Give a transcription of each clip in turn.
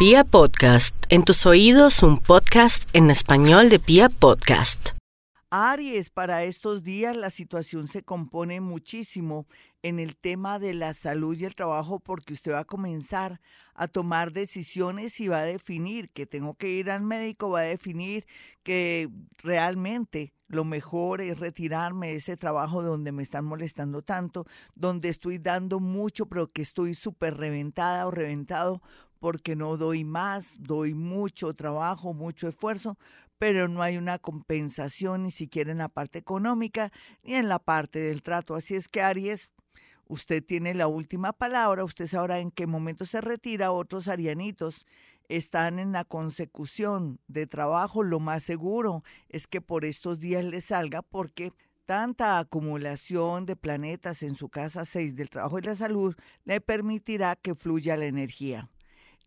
Pía Podcast, en tus oídos un podcast en español de Pía Podcast. Aries, para estos días la situación se compone muchísimo en el tema de la salud y el trabajo, porque usted va a comenzar a tomar decisiones y va a definir que tengo que ir al médico, va a definir que realmente lo mejor es retirarme de ese trabajo donde me están molestando tanto, donde estoy dando mucho, pero que estoy súper reventada o reventado, porque no doy más, doy mucho trabajo, mucho esfuerzo, pero no hay una compensación ni siquiera en la parte económica ni en la parte del trato. Así es que, Aries, usted tiene la última palabra, usted sabrá en qué momento se retira. Otros arianitos están en la consecución de trabajo. Lo más seguro es que por estos días les salga, porque tanta acumulación de planetas en su casa 6 del trabajo y la salud le permitirá que fluya la energía.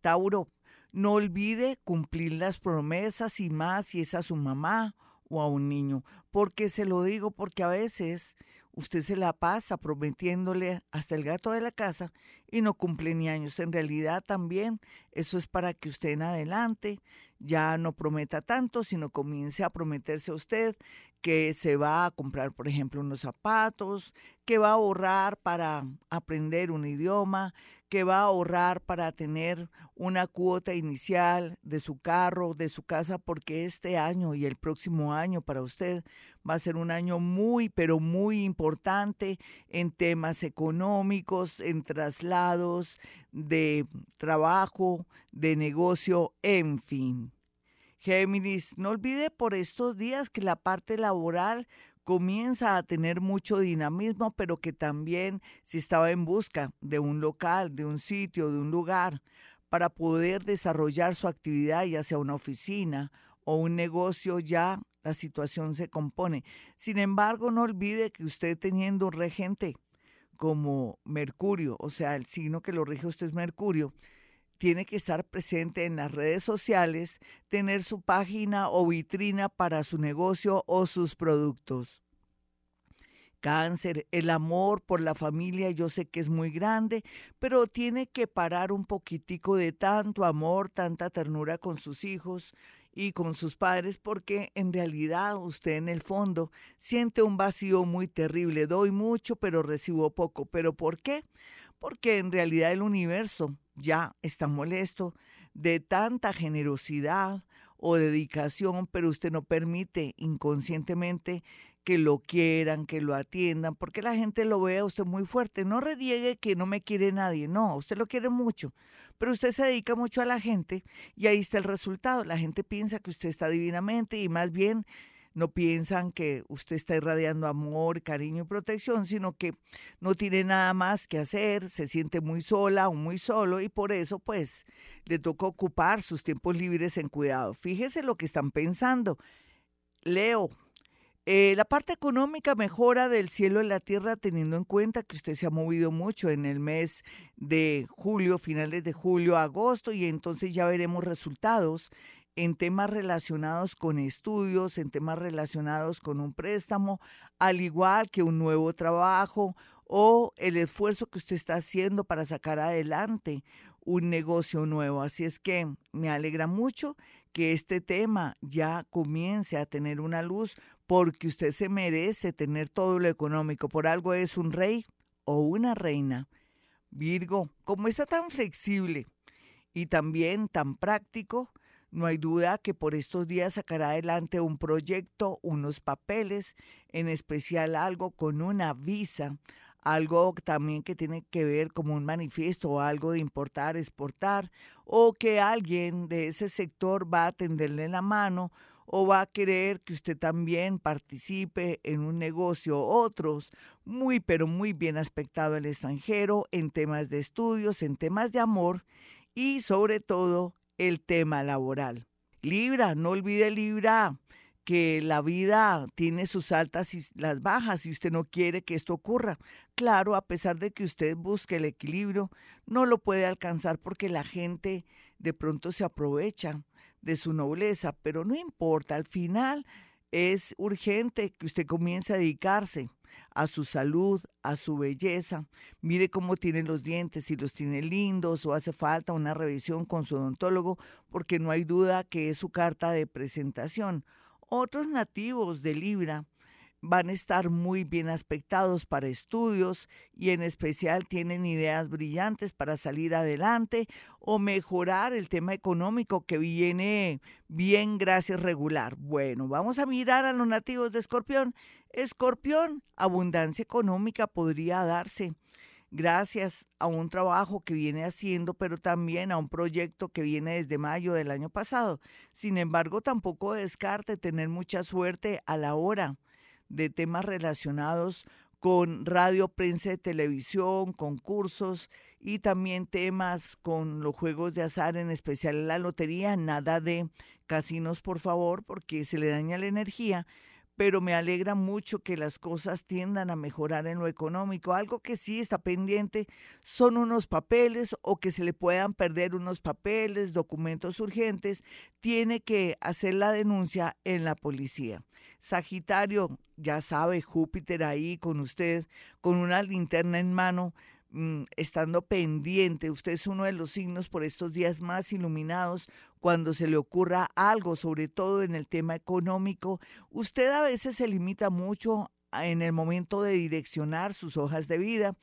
Tauro, no olvide cumplir las promesas, y más si es a su mamá o a un niño. ¿Por qué se lo digo? Porque a veces usted se la pasa prometiéndole hasta el gato de la casa y no cumple ni años. En realidad también eso es para que usted en adelante ya no prometa tanto, sino comience a prometerse a usted que se va a comprar, por ejemplo, unos zapatos, que va a ahorrar para aprender un idioma, que va a ahorrar para tener una cuota inicial de su carro, de su casa, porque este año y el próximo año para usted va a ser un año muy, pero muy importante en temas económicos, en traslados, de trabajo, de negocio, en fin. Géminis, no olvide por estos días que la parte laboral comienza a tener mucho dinamismo, pero que también, si estaba en busca de un local, de un sitio, de un lugar para poder desarrollar su actividad, ya sea una oficina o un negocio, ya la situación se compone. Sin embargo, no olvide que usted, teniendo un regente como Mercurio, o sea, el signo que lo rige usted es Mercurio, tiene que estar presente en las redes sociales, tener su página o vitrina para su negocio o sus productos. Cáncer, el amor por la familia yo sé que es muy grande, pero tiene que parar un poquitico de tanto amor, tanta ternura con sus hijos y con sus padres, porque en realidad usted en el fondo siente un vacío muy terrible. Doy mucho, pero recibo poco. ¿Pero por qué? Porque en realidad el universo ya está molesto de tanta generosidad o dedicación, pero usted no permite inconscientemente que lo quieran, que lo atiendan, porque la gente lo ve a usted muy fuerte. No reniegue que no me quiere nadie, no, usted lo quiere mucho, pero usted se dedica mucho a la gente y ahí está el resultado. La gente piensa que usted está divinamente, y más bien no piensan que usted está irradiando amor, cariño y protección, sino que no tiene nada más que hacer, se siente muy sola o muy solo, y por eso pues le toca ocupar sus tiempos libres en cuidado. Fíjese lo que están pensando. Leo, la parte económica mejora del cielo en la tierra, teniendo en cuenta que usted se ha movido mucho en el mes de julio, finales de julio, agosto, y entonces ya veremos resultados en temas relacionados con estudios, en temas relacionados con un préstamo, al igual que un nuevo trabajo o el esfuerzo que usted está haciendo para sacar adelante un negocio nuevo. Así es que me alegra mucho que este tema ya comience a tener una luz, porque usted se merece tener todo lo económico. Por algo es un rey o una reina. Virgo, como está tan flexible y también tan práctico, no hay duda que por estos días sacará adelante un proyecto, unos papeles, en especial algo con una visa, algo también que tiene que ver como un manifiesto o algo de importar, exportar, o que alguien de ese sector va a tenderle la mano o va a querer que usted también participe en un negocio. Otros, muy pero muy bien aspectado el extranjero, en temas de estudios, en temas de amor y sobre todo el tema laboral. Libra, no olvide, Libra, que la vida tiene sus altas y las bajas, y usted no quiere que esto ocurra. Claro, a pesar de que usted busque el equilibrio, no lo puede alcanzar porque la gente de pronto se aprovecha de su nobleza, pero no importa, al final Es urgente que usted comience a dedicarse a su salud, a su belleza. Mire cómo tiene los dientes, si los tiene lindos o hace falta una revisión con su odontólogo, porque no hay duda que es su carta de presentación. Otros nativos de Libra van a estar muy bien aspectados para estudios y en especial tienen ideas brillantes para salir adelante o mejorar el tema económico que viene bien, gracias, regular. Bueno, vamos a mirar a los nativos de Escorpión. Escorpión, abundancia económica podría darse gracias a un trabajo que viene haciendo, pero también a un proyecto que viene desde mayo del año pasado. Sin embargo, tampoco descarte tener mucha suerte a la hora de temas relacionados con radio, prensa y televisión, concursos y también temas con los juegos de azar, en especial la lotería. Nada de casinos, por favor, porque se le daña la energía, pero me alegra mucho que las cosas tiendan a mejorar en lo económico. Algo que sí está pendiente son unos papeles o que se le puedan perder unos papeles, documentos urgentes. Tiene que hacer la denuncia en la policía. Sagitario, ya sabe, Júpiter ahí con usted, con una linterna en mano, estando pendiente. Usted es uno de los signos por estos días más iluminados. Cuando se le ocurra algo, sobre todo en el tema económico, usted a veces se limita mucho en el momento de direccionar sus hojas de vida.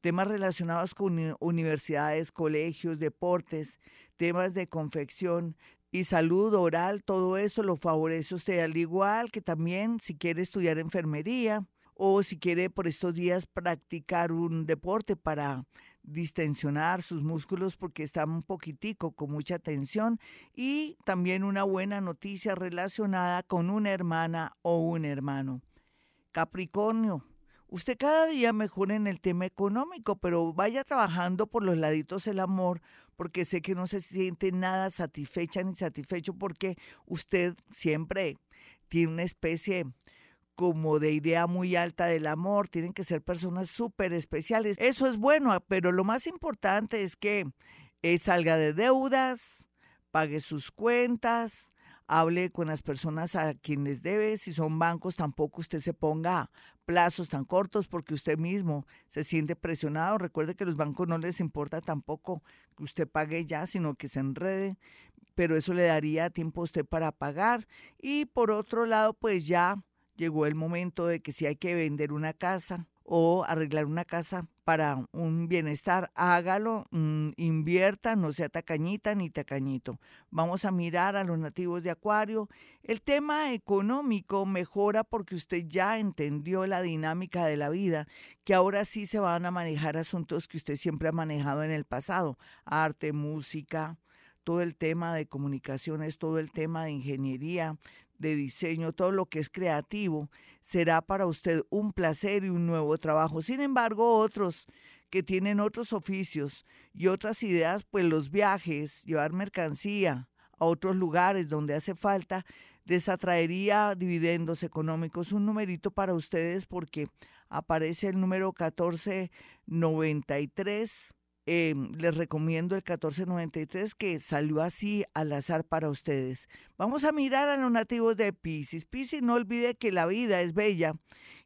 Temas relacionados con universidades, colegios, deportes, temas de confección y salud oral, todo eso lo favorece usted, al igual que también si quiere estudiar enfermería o si quiere por estos días practicar un deporte para distensionar sus músculos porque están un poquitico con mucha tensión. Y también una buena noticia relacionada con una hermana o un hermano. Capricornio, usted cada día mejora en el tema económico, pero vaya trabajando por los laditos el amor, porque sé que no se siente nada satisfecha ni satisfecho, porque usted siempre tiene una especie como de idea muy alta del amor. Tienen que ser personas súper especiales. Eso es bueno, pero lo más importante es que salga de deudas, pague sus cuentas, hable con las personas a quienes debe. Si son bancos, tampoco usted se ponga plazos tan cortos porque usted mismo se siente presionado. Recuerde que a los bancos no les importa tampoco que usted pague ya, sino que se enrede, pero eso le daría tiempo a usted para pagar. Y por otro lado, pues ya llegó el momento de que si hay que vender una casa o arreglar una casa para un bienestar, hágalo, invierta, no sea tacañita ni tacañito. Vamos a mirar a los nativos de Acuario. El tema económico mejora porque usted ya entendió la dinámica de la vida, que ahora sí se van a manejar asuntos que usted siempre ha manejado en el pasado: arte, música, todo el tema de comunicaciones, todo el tema de ingeniería, de diseño, todo lo que es creativo. Será para usted un placer y un nuevo trabajo. Sin embargo, otros que tienen otros oficios y otras ideas, pues los viajes, llevar mercancía a otros lugares donde hace falta, desatraería dividendos económicos. Un numerito para ustedes porque aparece el número 1493. Les recomiendo el 1493, que salió así al azar para ustedes. Vamos a mirar a los nativos de Piscis. Piscis, no olvide que la vida es bella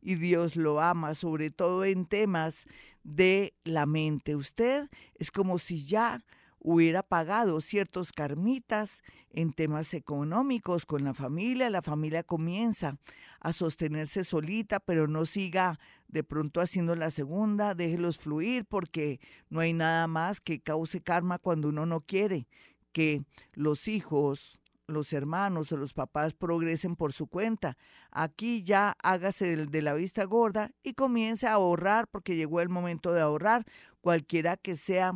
y Dios lo ama, sobre todo en temas de la mente. Usted es como si ya hubiera pagado ciertos karmitas en temas económicos con la familia. La familia comienza a sostenerse solita, pero no siga de pronto haciendo la segunda, déjelos fluir porque no hay nada más que cause karma cuando uno no quiere que los hijos, los hermanos o los papás progresen por su cuenta. Aquí ya hágase de la vista gorda y comience a ahorrar porque llegó el momento de ahorrar, cualquiera que sea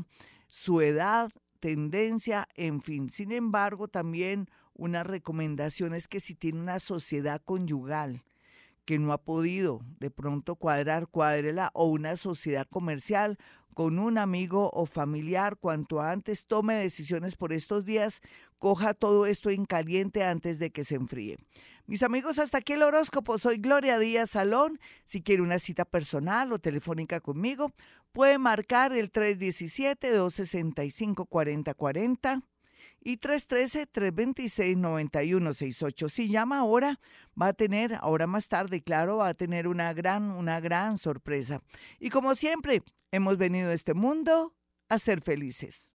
su edad, tendencia, en fin. Sin embargo, también una recomendación es que si tiene una sociedad conyugal que no ha podido de pronto cuadrar, cuádrela, o una sociedad comercial con un amigo o familiar, cuanto antes tome decisiones por estos días, coja todo esto en caliente antes de que se enfríe. Mis amigos, hasta aquí el horóscopo. Soy Gloria Díaz Salón. Si quiere una cita personal o telefónica conmigo, puede marcar el 317-265-4040. y 313-326-9168. Si llama ahora, va a tener, ahora más tarde, claro, va a tener una gran sorpresa. Y como siempre, hemos venido a este mundo a ser felices.